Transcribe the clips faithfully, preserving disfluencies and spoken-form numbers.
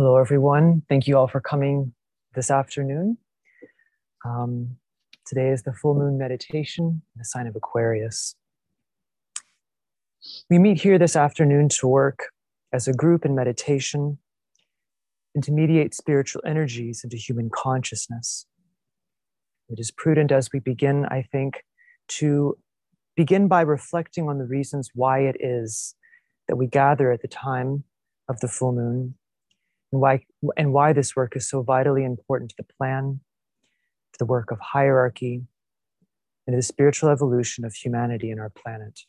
Hello, everyone. Thank you all for coming this afternoon. Um, today is the full moon meditation, the sign of Aquarius. We meet here this afternoon to work as a group in meditation and to mediate spiritual energies into human consciousness. It is prudent as we begin, I think, to begin by reflecting on the reasons why it is that we gather at the time of the full moon and why, and why this work is so vitally important to the plan, to the work of hierarchy, and to the spiritual evolution of humanity and our planet.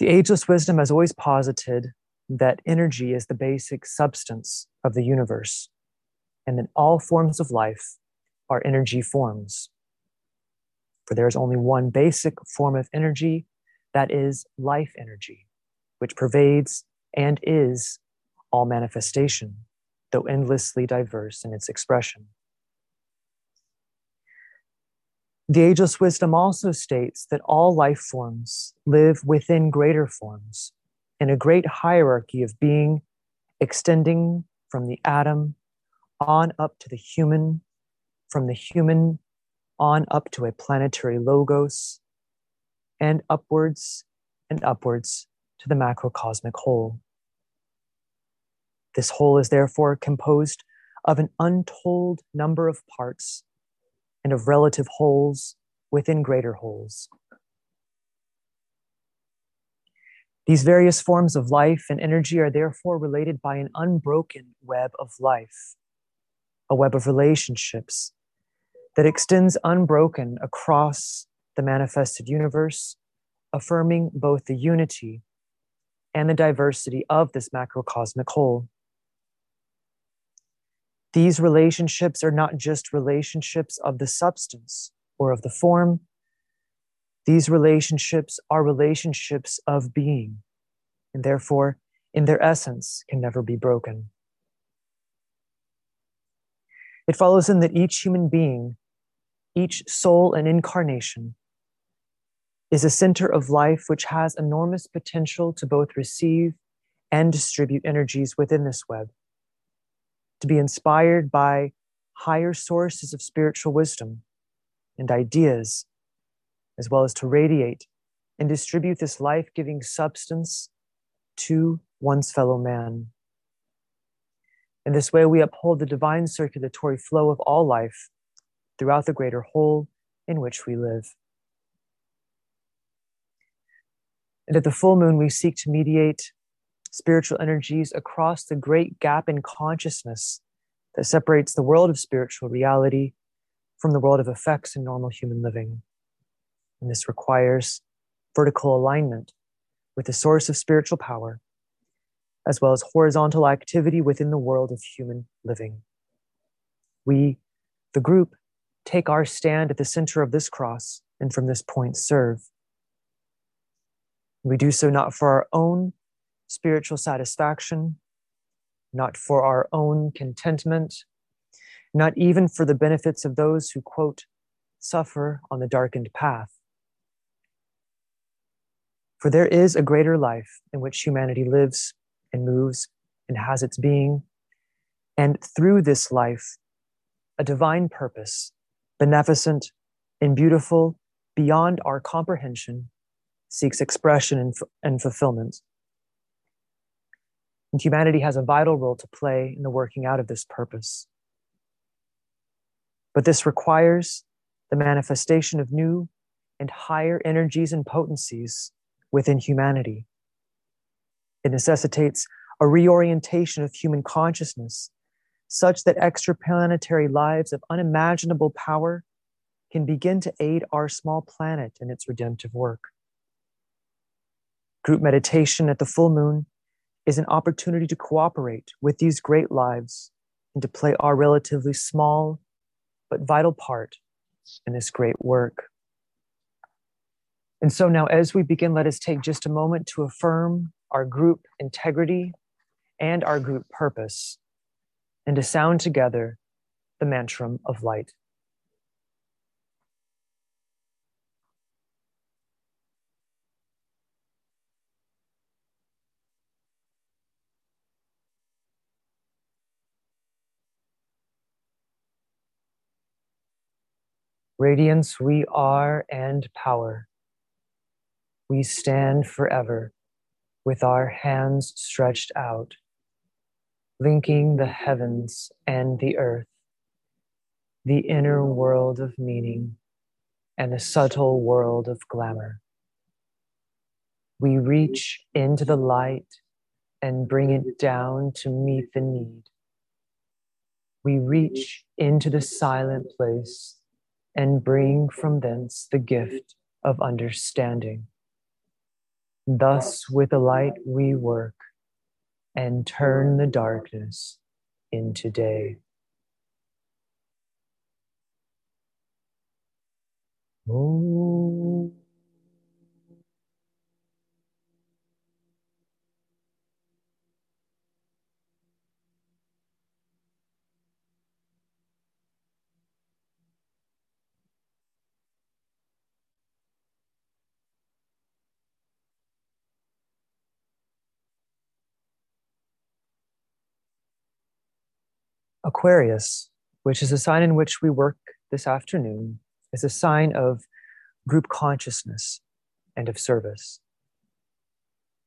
The ageless wisdom has always posited that energy is the basic substance of the universe, and that all forms of life are energy forms. For there is only one basic form of energy, that is life energy, which pervades and is all manifestation, though endlessly diverse in its expression. The ageless wisdom also states that all life forms live within greater forms in a great hierarchy of being, extending from the atom on up to the human, from the human on up to a planetary logos, and upwards and upwards to the macrocosmic whole. This whole is therefore composed of an untold number of parts and of relative wholes within greater wholes. These various forms of life and energy are therefore related by an unbroken web of life, a web of relationships that extends unbroken across the manifested universe, affirming both the unity and the diversity of this macrocosmic whole. These relationships are not just relationships of the substance or of the form. These relationships are relationships of being, and therefore, in their essence, can never be broken. It follows then that each human being, each soul and incarnation, is a center of life which has enormous potential to both receive and distribute energies within this web, to be inspired by higher sources of spiritual wisdom and ideas, as well as to radiate and distribute this life-giving substance to one's fellow man. In this way, we uphold the divine circulatory flow of all life throughout the greater whole in which we live. And at the full moon, we seek to mediate spiritual energies across the great gap in consciousness that separates the world of spiritual reality from the world of effects in normal human living. And this requires vertical alignment with the source of spiritual power, as well as horizontal activity within the world of human living. We, the group, take our stand at the center of this cross, and from this point serve. We do so not for our own spiritual satisfaction, not for our own contentment, not even for the benefits of those who, quote, suffer on the darkened path. For there is a greater life in which humanity lives and moves and has its being, and through this life, a divine purpose, beneficent and beautiful beyond our comprehension, seeks expression and, f- and fulfillment. And humanity has a vital role to play in the working out of this purpose. But this requires the manifestation of new and higher energies and potencies within humanity. It necessitates a reorientation of human consciousness such that extraplanetary lives of unimaginable power can begin to aid our small planet in its redemptive work. Group meditation at the full moon is an opportunity to cooperate with these great lives and to play our relatively small but vital part in this great work. And so now, as we begin, let us take just a moment to affirm our group integrity and our group purpose, and to sound together the mantram of light. Radiance we are and power. We stand forever with our hands stretched out, linking the heavens and the earth, the inner world of meaning and the subtle world of glamour. We reach into the light and bring it down to meet the need. We reach into the silent place and bring from thence the gift of understanding. Thus with the light we work and turn the darkness into day. Om. Aquarius, which is a sign in which we work this afternoon, is a sign of group consciousness and of service.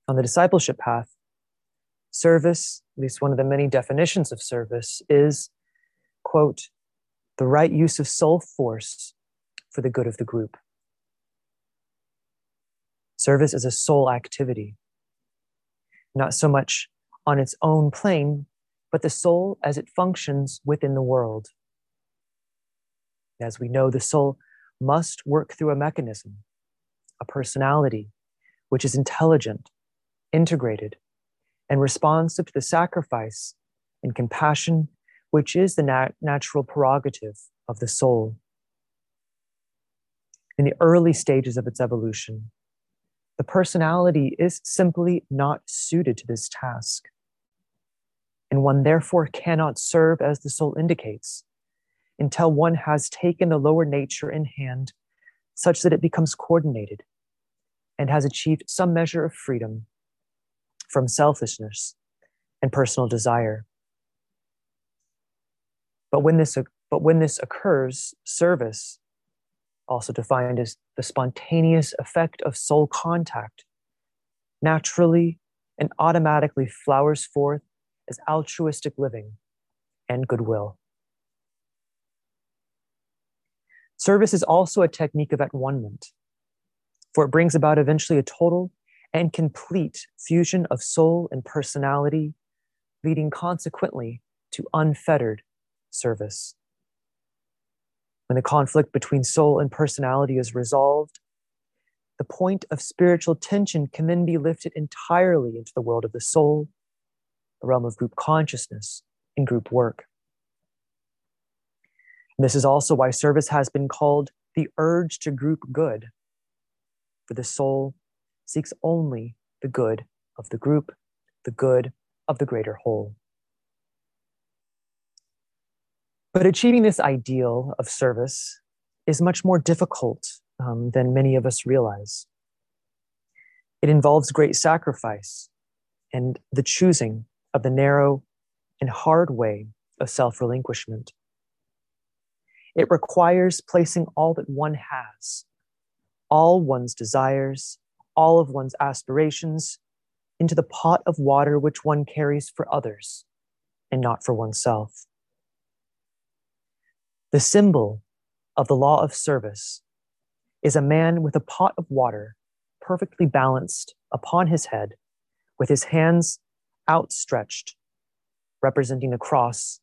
On the discipleship path, service, at least one of the many definitions of service, is, quote, the right use of soul force for the good of the group. Service is a soul activity, not so much on its own plane, but the soul as it functions within the world. As we know, the soul must work through a mechanism, a personality, which is intelligent, integrated, and responsive to the sacrifice and compassion, which is the nat- natural prerogative of the soul. In the early stages of its evolution, the personality is simply not suited to this task, and one therefore cannot serve as the soul indicates until one has taken the lower nature in hand such that it becomes coordinated and has achieved some measure of freedom from selfishness and personal desire. But when this, but when this occurs, service, also defined as the spontaneous effect of soul contact, naturally and automatically flowers forth as altruistic living and goodwill. Service is also a technique of at-one-ment, for it brings about eventually a total and complete fusion of soul and personality, leading consequently to unfettered service. When the conflict between soul and personality is resolved, the point of spiritual tension can then be lifted entirely into the world of the soul, the realm of group consciousness and group work. And this is also why service has been called the urge to group good, for the soul seeks only the good of the group, the good of the greater whole. But achieving this ideal of service is much more difficult um, than many of us realize. It involves great sacrifice and the choosing of the narrow and hard way of self-relinquishment. It requires placing all that one has, all one's desires, all of one's aspirations, into the pot of water which one carries for others and not for oneself. The symbol of the law of service is a man with a pot of water perfectly balanced upon his head, with his hands outstretched, representing the cross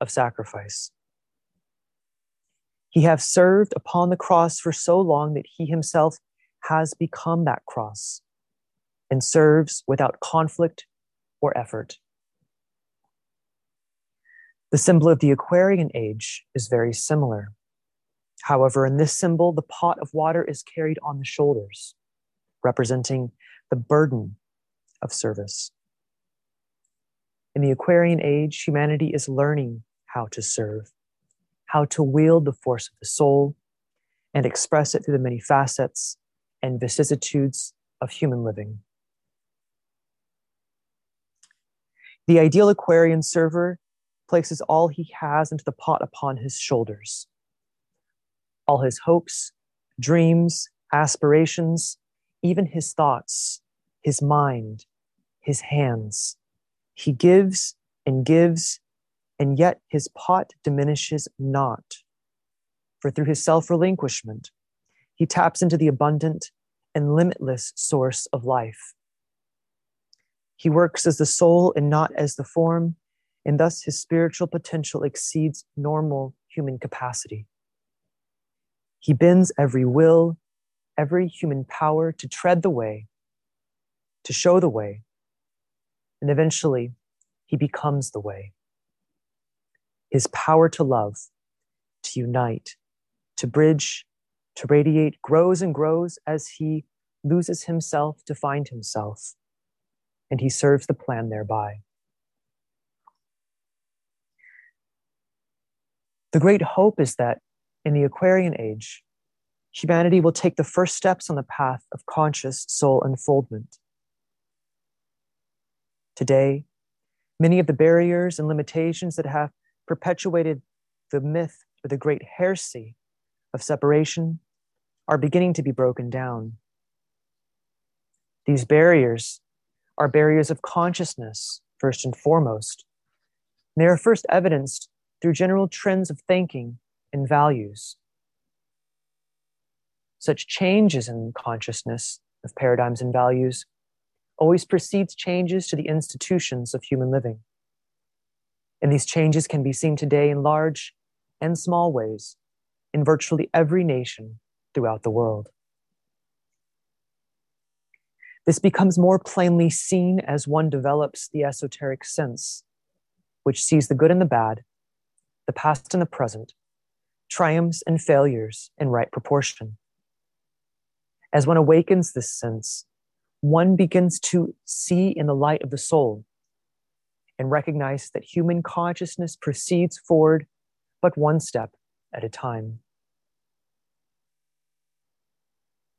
of sacrifice. He has served upon the cross for so long that he himself has become that cross and serves without conflict or effort. The symbol of the Aquarian age is very similar. However, in this symbol, the pot of water is carried on the shoulders, representing the burden of service. In the Aquarian age, humanity is learning how to serve, how to wield the force of the soul and express it through the many facets and vicissitudes of human living. The ideal Aquarian server places all he has into the pot upon his shoulders, all his hopes, dreams, aspirations, even his thoughts, his mind, his hands. He gives and gives, and yet his pot diminishes not. For through his self-relinquishment, he taps into the abundant and limitless source of life. He works as the soul and not as the form, and thus his spiritual potential exceeds normal human capacity. He bends every will, every human power to tread the way, to show the way, and eventually he becomes the way. His power to love, to unite, to bridge, to radiate grows and grows as he loses himself to find himself, and he serves the plan thereby. The great hope is that in the Aquarian age, humanity will take the first steps on the path of conscious soul unfoldment. Today, many of the barriers and limitations that have perpetuated the myth or the great heresy of separation are beginning to be broken down. These barriers are barriers of consciousness, first and foremost. They are first evidenced through general trends of thinking and values. Such changes in consciousness of paradigms and values always precedes changes to the institutions of human living. And these changes can be seen today in large and small ways in virtually every nation throughout the world. This becomes more plainly seen as one develops the esoteric sense, which sees the good and the bad, the past and the present, triumphs and failures in right proportion. As one awakens this sense, one begins to see in the light of the soul and recognize that human consciousness proceeds forward but one step at a time.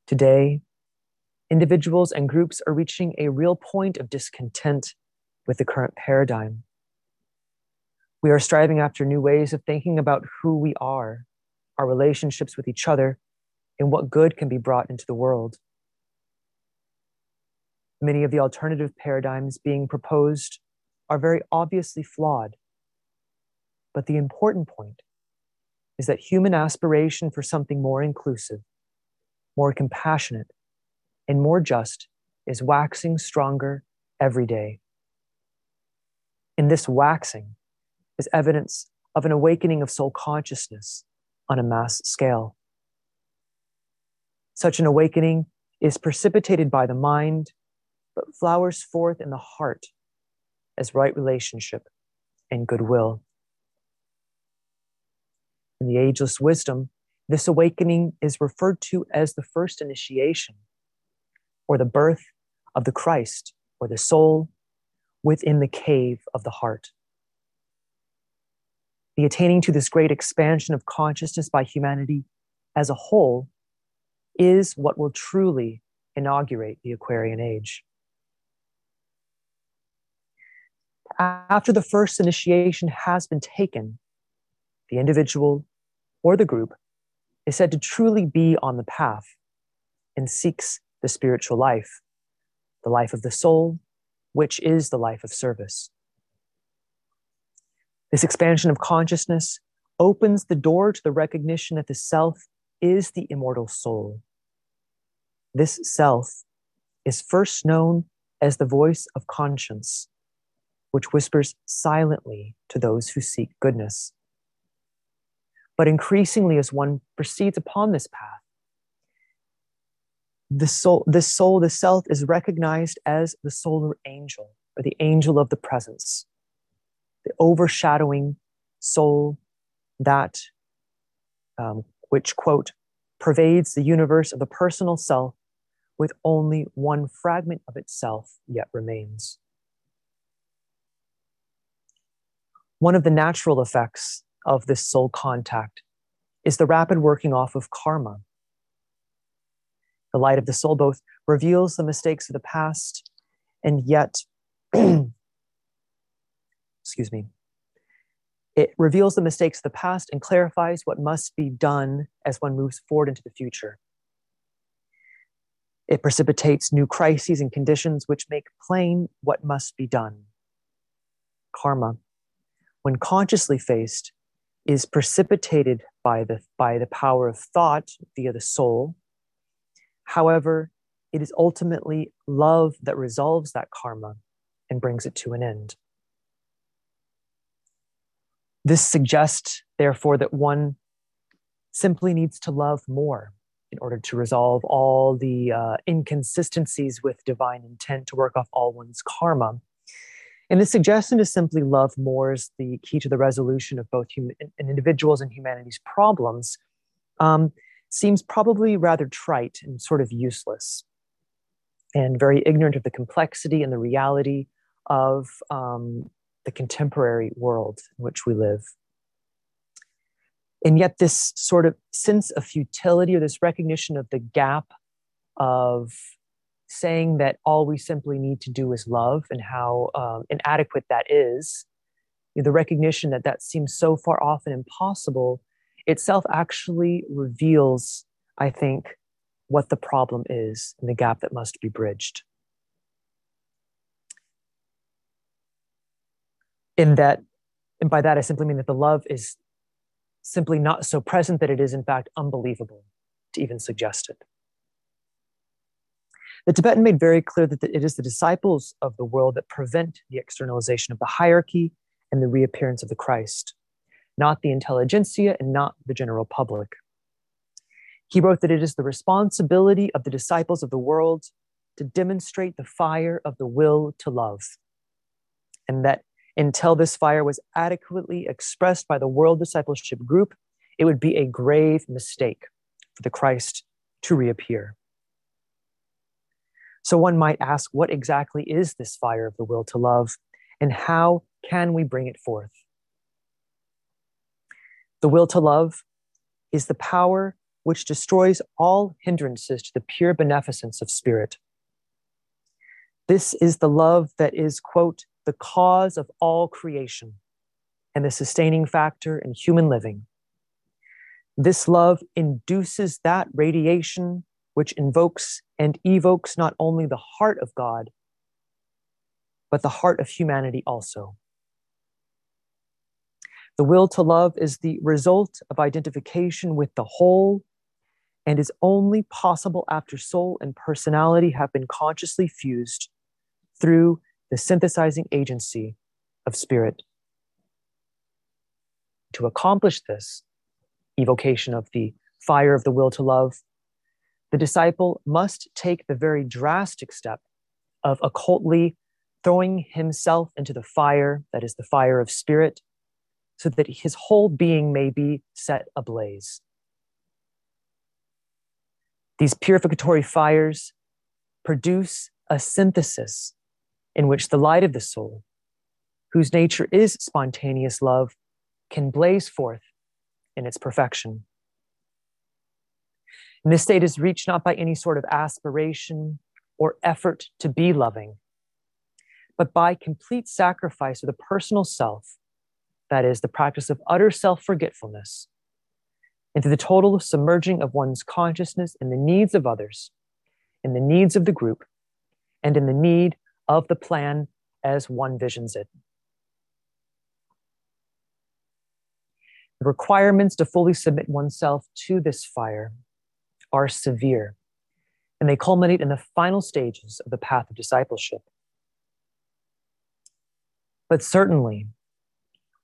Today, individuals and groups are reaching a real point of discontent with the current paradigm. We are striving after new ways of thinking about who we are, our relationships with each other, and what good can be brought into the world. Many of the alternative paradigms being proposed are very obviously flawed. But the important point is that human aspiration for something more inclusive, more compassionate, and more just is waxing stronger every day. In this waxing is evidence of an awakening of soul consciousness on a mass scale. Such an awakening is precipitated by the mind, but flowers forth in the heart as right relationship and goodwill. In the ageless wisdom, this awakening is referred to as the first initiation, or the birth of the Christ, or the soul, within the cave of the heart. The attaining to this great expansion of consciousness by humanity as a whole is what will truly inaugurate the Aquarian age. After the first initiation has been taken, the individual or the group is said to truly be on the path and seeks the spiritual life, the life of the soul, which is the life of service. This expansion of consciousness opens the door to the recognition that the self is the immortal soul. This self is first known as the voice of conscience, which whispers silently to those who seek goodness. But increasingly, as one proceeds upon this path, the soul, this soul, the self is recognized as the solar angel, or the angel of the presence, the overshadowing soul that, um, which, quote, pervades the universe of the personal self with only one fragment of itself yet remains. One of the natural effects of this soul contact is the rapid working off of karma. The light of the soul both reveals the mistakes of the past and yet, excuse me, It reveals the mistakes of the past and clarifies what must be done as one moves forward into the future. It precipitates new crises and conditions which make plain what must be done. Karma, when consciously faced, is precipitated by the, by the power of thought via the soul. However, it is ultimately love that resolves that karma and brings it to an end. This suggests, therefore, that one simply needs to love more in order to resolve all the uh, inconsistencies with divine intent, to work off all one's karma. And the suggestion to simply love more is the key to the resolution of both human, an individual's and humanity's problems, um, seems probably rather trite and sort of useless, and very ignorant of the complexity and the reality of um, the contemporary world in which we live. And yet this sort of sense of futility, or this recognition of the gap of saying that all we simply need to do is love, and how um, inadequate that is, the recognition that that seems so far off and impossible itself actually reveals, I think, what the problem is and the gap that must be bridged. In that, and by that I simply mean that the love is simply not so present that it is in fact unbelievable to even suggest it. The Tibetan made very clear that it is the disciples of the world that prevent the externalization of the hierarchy and the reappearance of the Christ, not the intelligentsia and not the general public. He wrote that it is the responsibility of the disciples of the world to demonstrate the fire of the will to love, and that until this fire was adequately expressed by the world discipleship group, it would be a grave mistake for the Christ to reappear. So one might ask, what exactly is this fire of the will to love, and how can we bring it forth? The will to love is the power which destroys all hindrances to the pure beneficence of spirit. This is the love that is, quote, the cause of all creation and the sustaining factor in human living. This love induces that radiation which invokes and evokes not only the heart of God, but the heart of humanity also. The will to love is the result of identification with the whole, and is only possible after soul and personality have been consciously fused through the synthesizing agency of spirit. To accomplish this evocation of the fire of the will to love, the disciple must take the very drastic step of occultly throwing himself into the fire, that is the fire of spirit, so that his whole being may be set ablaze. These purificatory fires produce a synthesis in which the light of the soul, whose nature is spontaneous love, can blaze forth in its perfection. And this state is reached not by any sort of aspiration or effort to be loving, but by complete sacrifice of the personal self, that is, the practice of utter self-forgetfulness, into the total submerging of one's consciousness in the needs of others, in the needs of the group, and in the need of the plan as one visions it. The requirements to fully submit oneself to this fire are severe, and they culminate in the final stages of the path of discipleship. But certainly,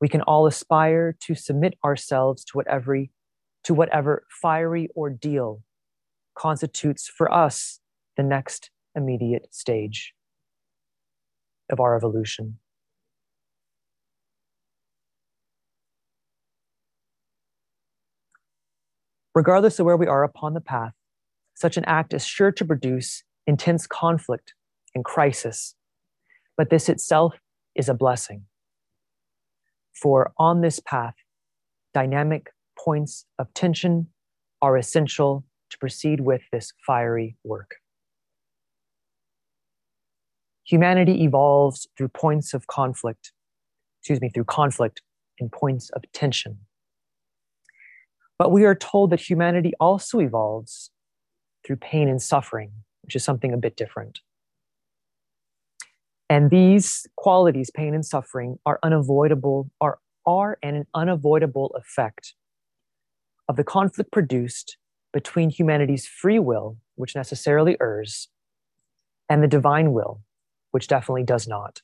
we can all aspire to submit ourselves to whatever, to whatever fiery ordeal constitutes for us the next immediate stage of our evolution. Regardless of where we are upon the path, such an act is sure to produce intense conflict and crisis, but this itself is a blessing. For on this path, dynamic points of tension are essential to proceed with this fiery work. Humanity evolves through points of conflict, excuse me, through conflict, and points of tension. But we are told that humanity also evolves through pain and suffering, which is something a bit different. And these qualities, pain and suffering, are unavoidable, are, are an unavoidable effect of the conflict produced between humanity's free will, which necessarily errs, and the divine will, which definitely does not.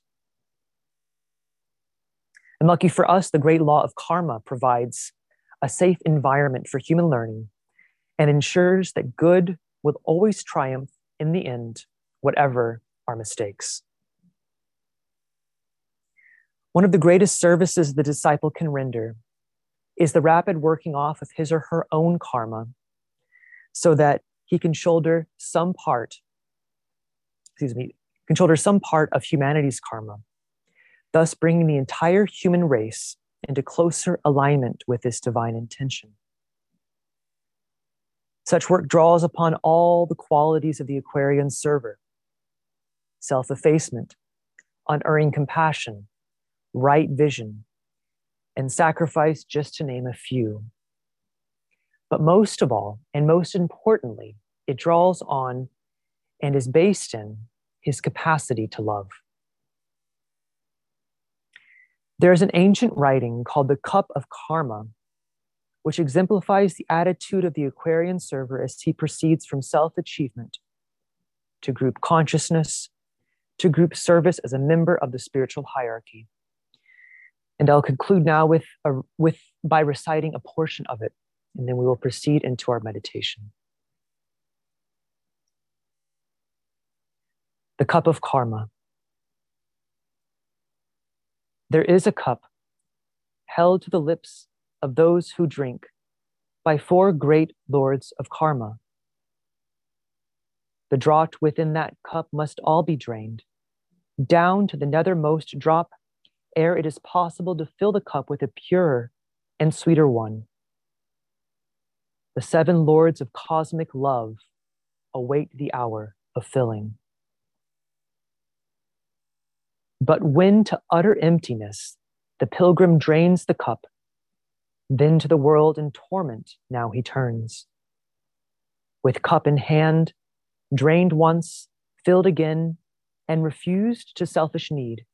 And lucky for us, the great law of karma provides a safe environment for human learning and ensures that good will always triumph in the end, whatever our mistakes. One of the greatest services the disciple can render is the rapid working off of his or her own karma so that he can shoulder some part, excuse me, can shoulder some part of humanity's karma, thus bringing the entire human race into closer alignment with this divine intention. Such work draws upon all the qualities of the Aquarian server: self-effacement, unerring compassion, right vision, and sacrifice, just to name a few. But most of all, and most importantly, it draws on and is based in his capacity to love. There is an ancient writing called the Cup of Karma, which exemplifies the attitude of the Aquarian server as he proceeds from self-achievement to group consciousness, to group service as a member of the spiritual hierarchy. And I'll conclude now with, a, with by reciting a portion of it, and then we will proceed into our meditation. The Cup of Karma. There is a cup held to the lips of those who drink by four great lords of karma. The draught within that cup must all be drained, down to the nethermost drop, ere it is possible to fill the cup with a purer and sweeter one. The seven lords of cosmic love await the hour of filling. But when to utter emptiness the pilgrim drains the cup, then to the world in torment now he turns. With cup in hand, drained once, filled again, and refused to selfish need,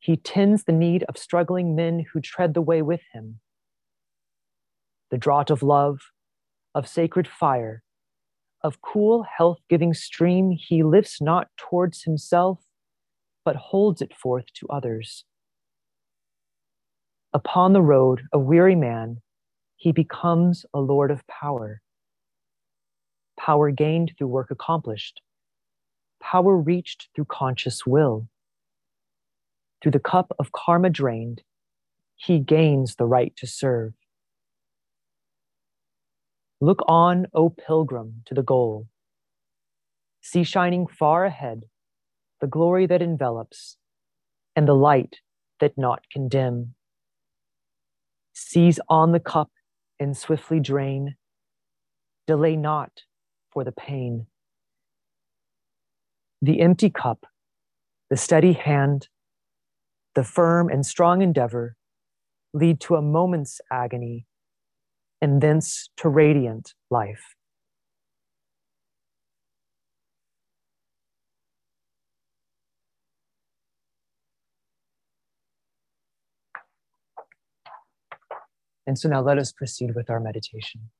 he tends the need of struggling men who tread the way with him. The draught of love, of sacred fire, of cool health-giving stream he lifts not towards himself, but holds it forth to others. Upon the road, a weary man, he becomes a lord of power. Power gained through work accomplished. Power reached through conscious will. Through the cup of karma drained, he gains the right to serve. Look on, O pilgrim, to the goal. See shining far ahead the glory that envelops and the light that naught can dim. Seize on the cup and swiftly drain. Delay not for the pain. The empty cup, the steady hand, the firm and strong endeavor lead to a moment's agony and thence to radiant life. And so now let us proceed with our meditation.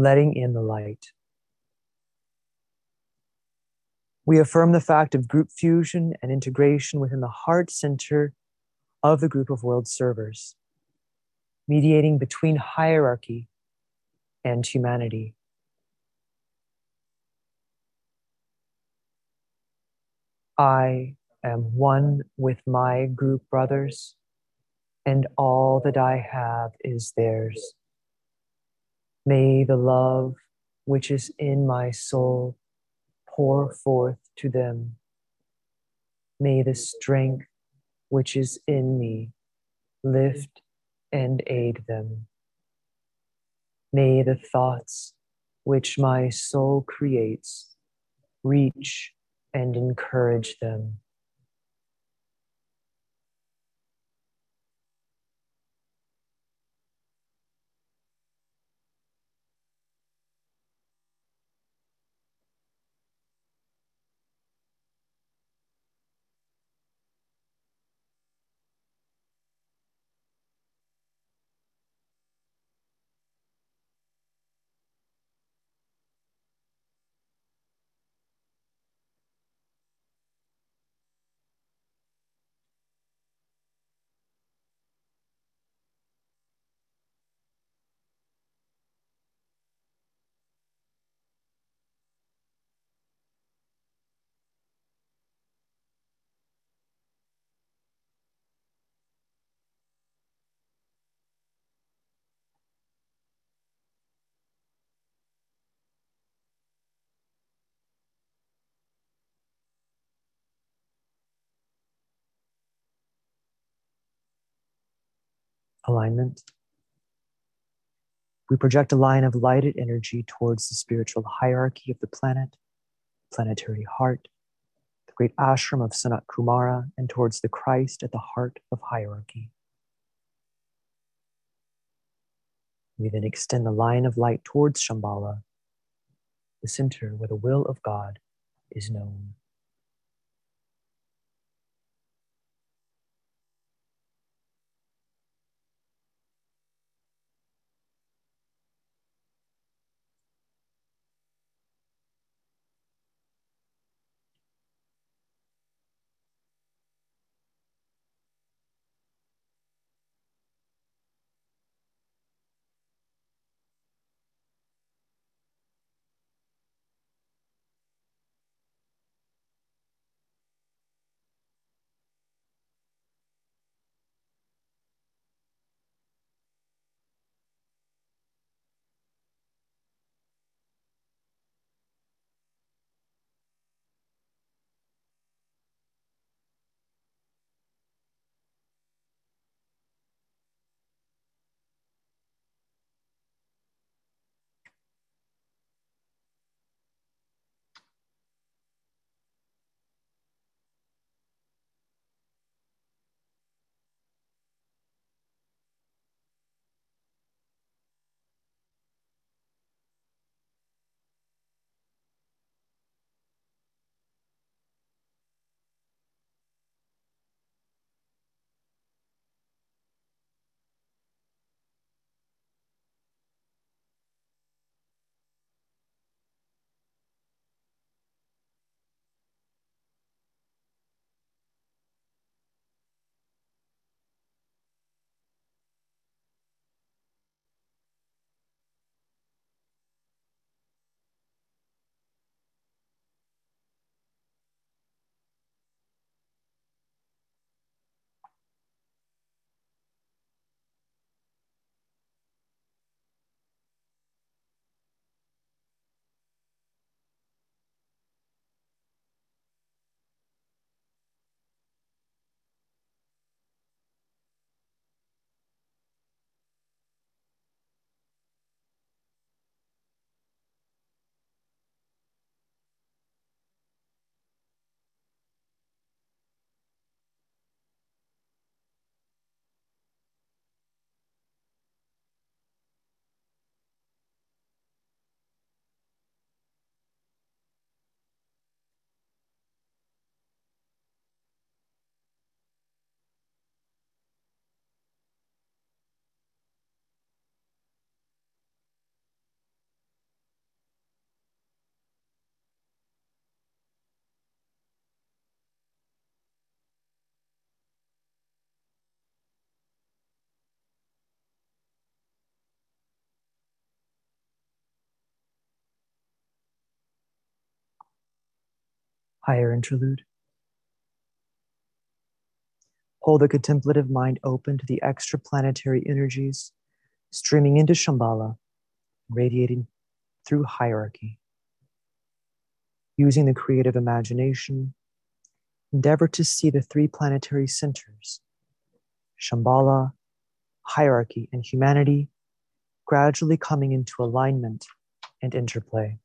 Letting in the light. We affirm the fact of group fusion and integration within the heart center of the group of world servers. mediating between hierarchy and humanity. I am one with my group brothers, and all that I have is theirs. May the love which is in my soul pour forth to them. May the strength which is in me lift and aid them. May the thoughts which my soul creates reach and encourage them. Alignment. We project a line of lighted energy towards the spiritual hierarchy of the planet, planetary heart, the great ashram of Sanat Kumara, and towards the Christ at the heart of hierarchy. We then extend the line of light towards Shambhala, the center where the will of God is known. higher interlude. Hold the contemplative mind open to the extraplanetary energies streaming into Shambhala, radiating through hierarchy. Using the creative imagination, endeavor to see the three planetary centers, Shambhala, hierarchy, and humanity, gradually coming into alignment and interplay.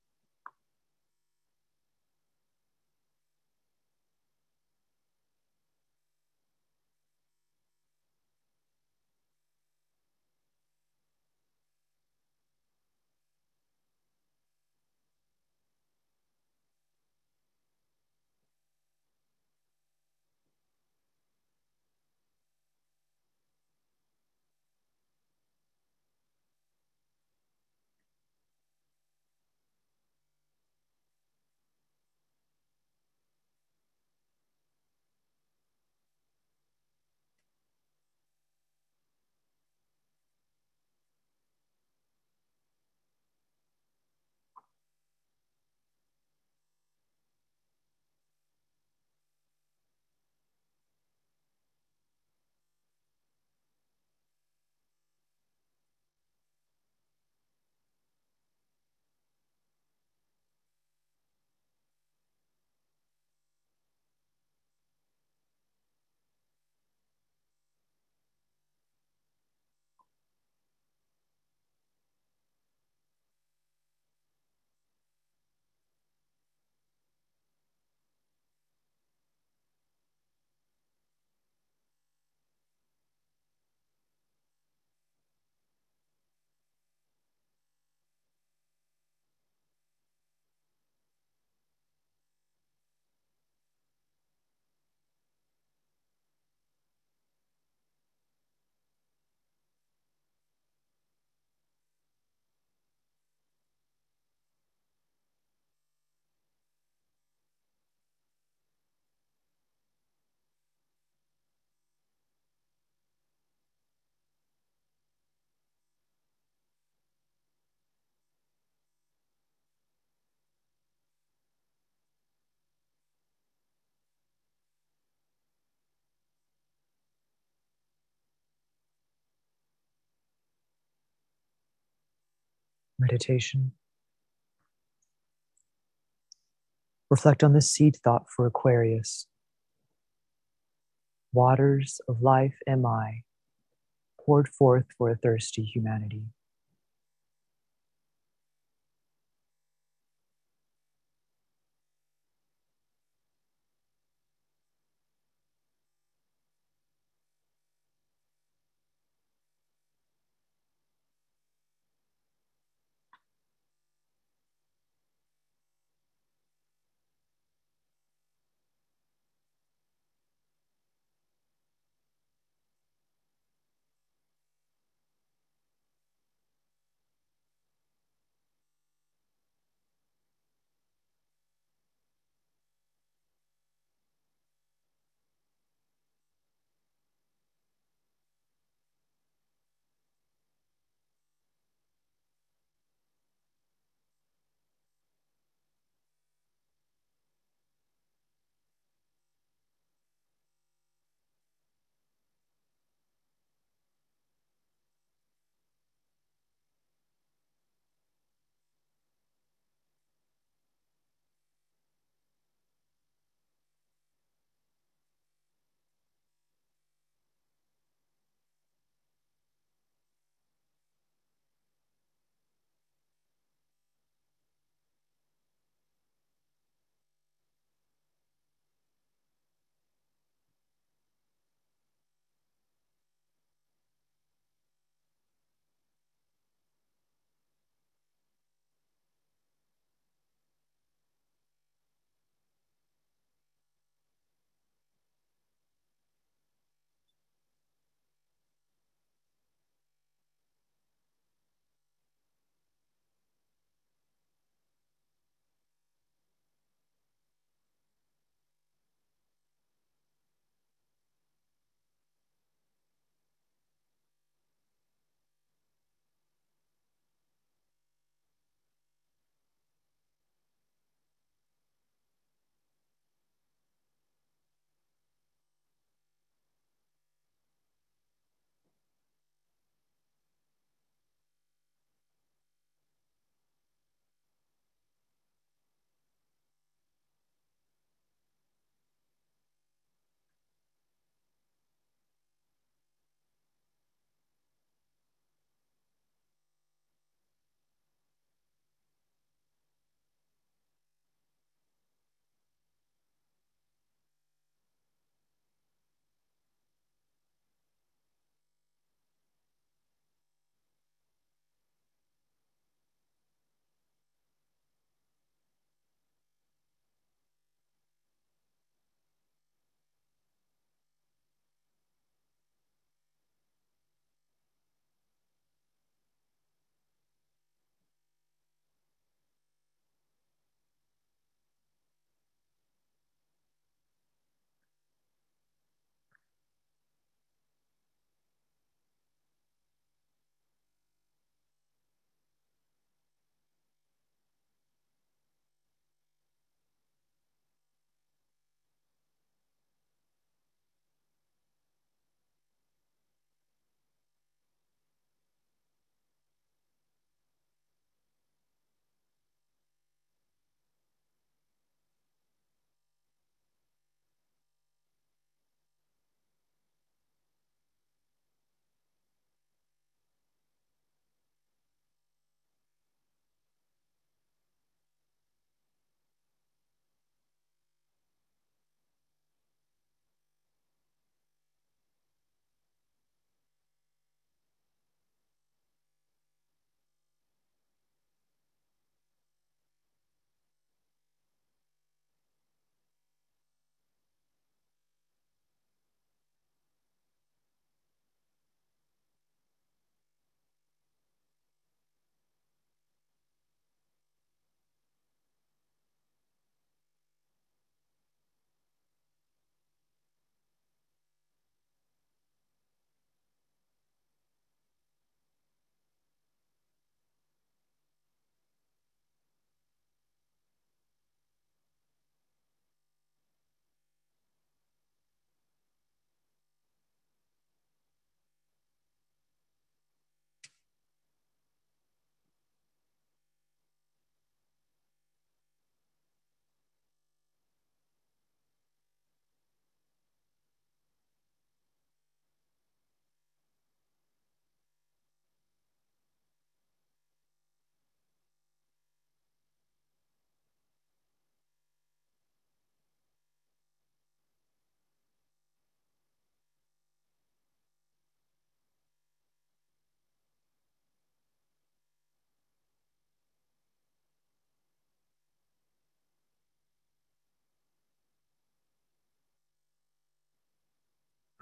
Meditation. Reflect on the seed thought for Aquarius. Waters of life am I, poured forth for a thirsty humanity.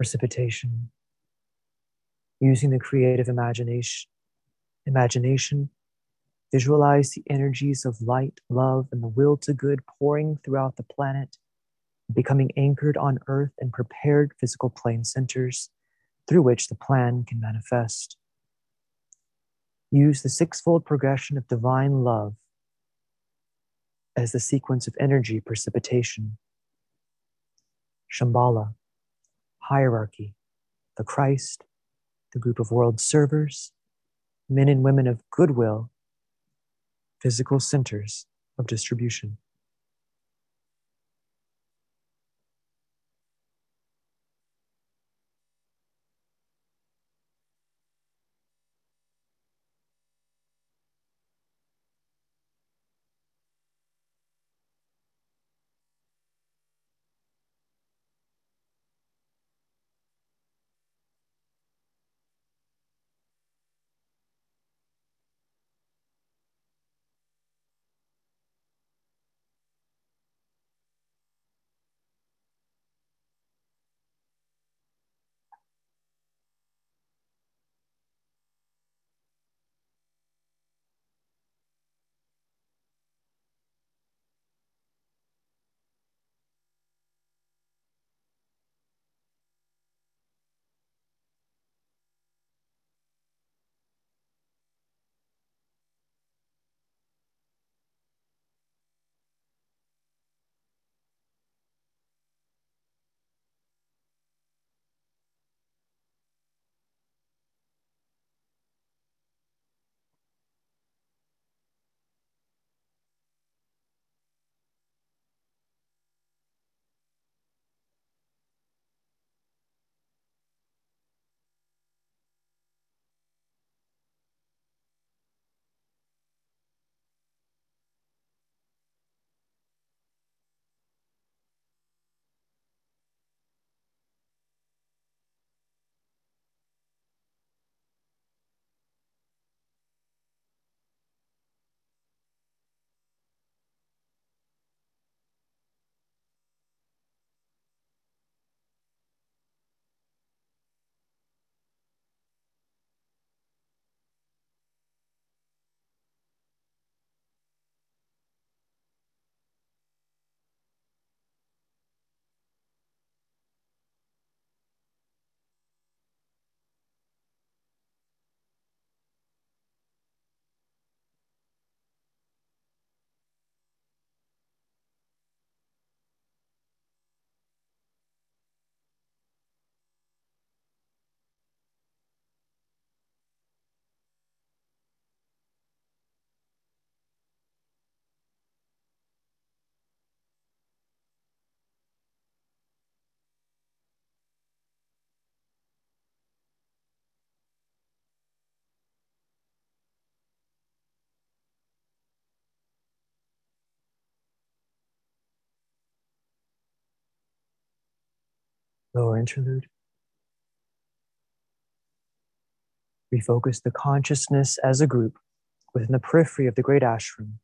precipitation, using the creative imagination. Imagination, visualize the energies of light, love, and the will to good pouring throughout the planet, becoming anchored on Earth and prepared physical plane centers through which the plan can manifest. Use the sixfold progression of divine love as the sequence of energy precipitation. Shambhala, hierarchy, the Christ, the group of world servers, men and women of goodwill, physical centers of distribution. Lower interlude. Refocus the consciousness as a group within the periphery of the great ashram.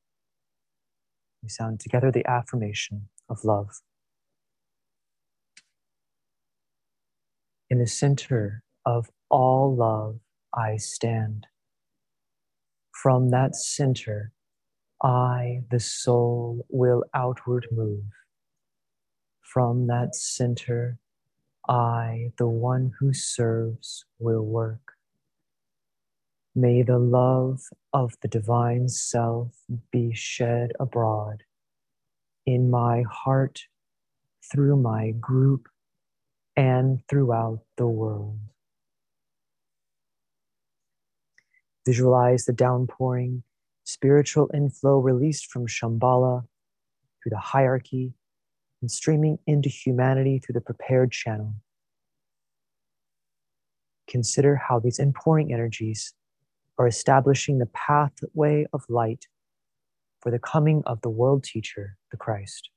We sound together the affirmation of love. In the center of all love, I stand. From that center, I, the soul, will outward move. From that center, I, the one who serves, will work. May the love of the divine self be shed abroad in my heart, through my group, and throughout the world. Visualize the downpouring, spiritual inflow released from Shambhala through the hierarchy and streaming into humanity through the prepared channel. Consider how these inpouring energies are establishing the pathway of light for the coming of the world teacher, the Christ.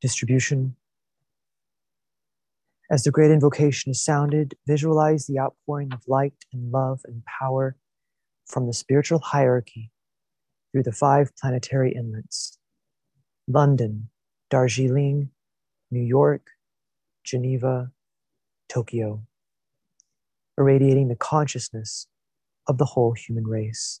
distribution. As the great invocation is sounded, visualize the outpouring of light and love and power from the spiritual hierarchy through the five planetary inlets: London, Darjeeling, New York, Geneva, Tokyo, irradiating the consciousness of the whole human race.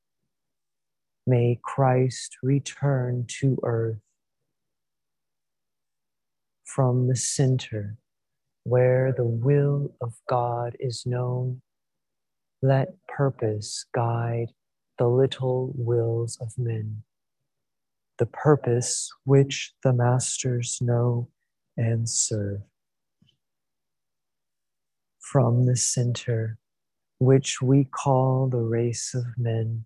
May Christ return to earth. From the center where the will of God is known, let purpose guide the little wills of men, the purpose which the masters know and serve. From the center, which we call the race of men,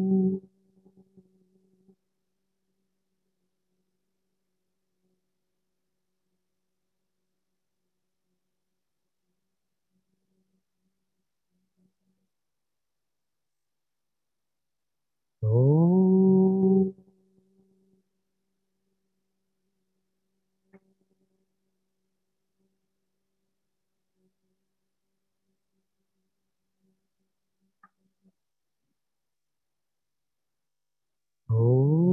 Oh. Oh.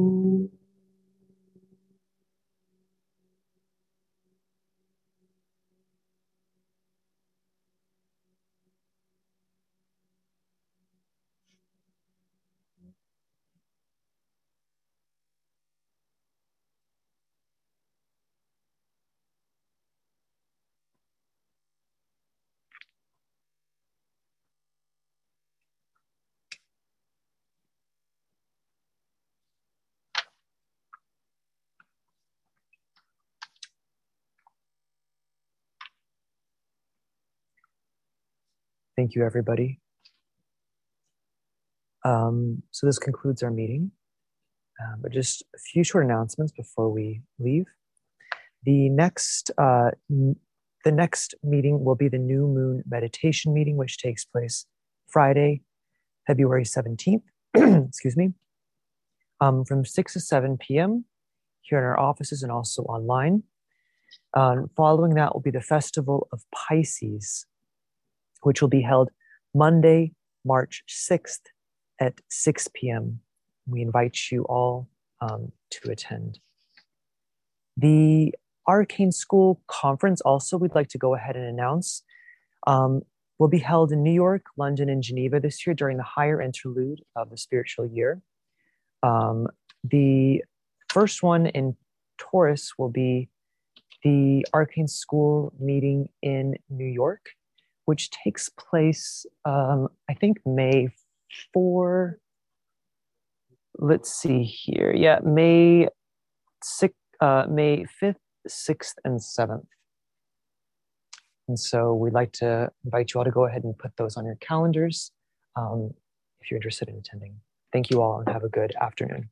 Thank you, everybody. Um, so this concludes our meeting, uh, but just a few short announcements before we leave. The next, uh, n- the next meeting will be the New Moon Meditation meeting, which takes place Friday, February seventeenth, excuse me, um, from six to seven p.m. here in our offices and also online. Uh, following that will be the Festival of Pisces, which will be held Monday, March sixth at six p.m. We invite you all um, to attend. The Arcane School Conference, also, we'd like to go ahead and announce, um, will be held in New York, London, and Geneva this year during the higher interlude of the spiritual year. Um, the first one in Taurus will be the Arcane School meeting in New York, which takes place, um, I think, May fourth, let's see here. Yeah, May sixth, uh, May fifth, sixth, and seventh. And so we'd like to invite you all to go ahead and put those on your calendars um, if you're interested in attending. Thank you all and have a good afternoon.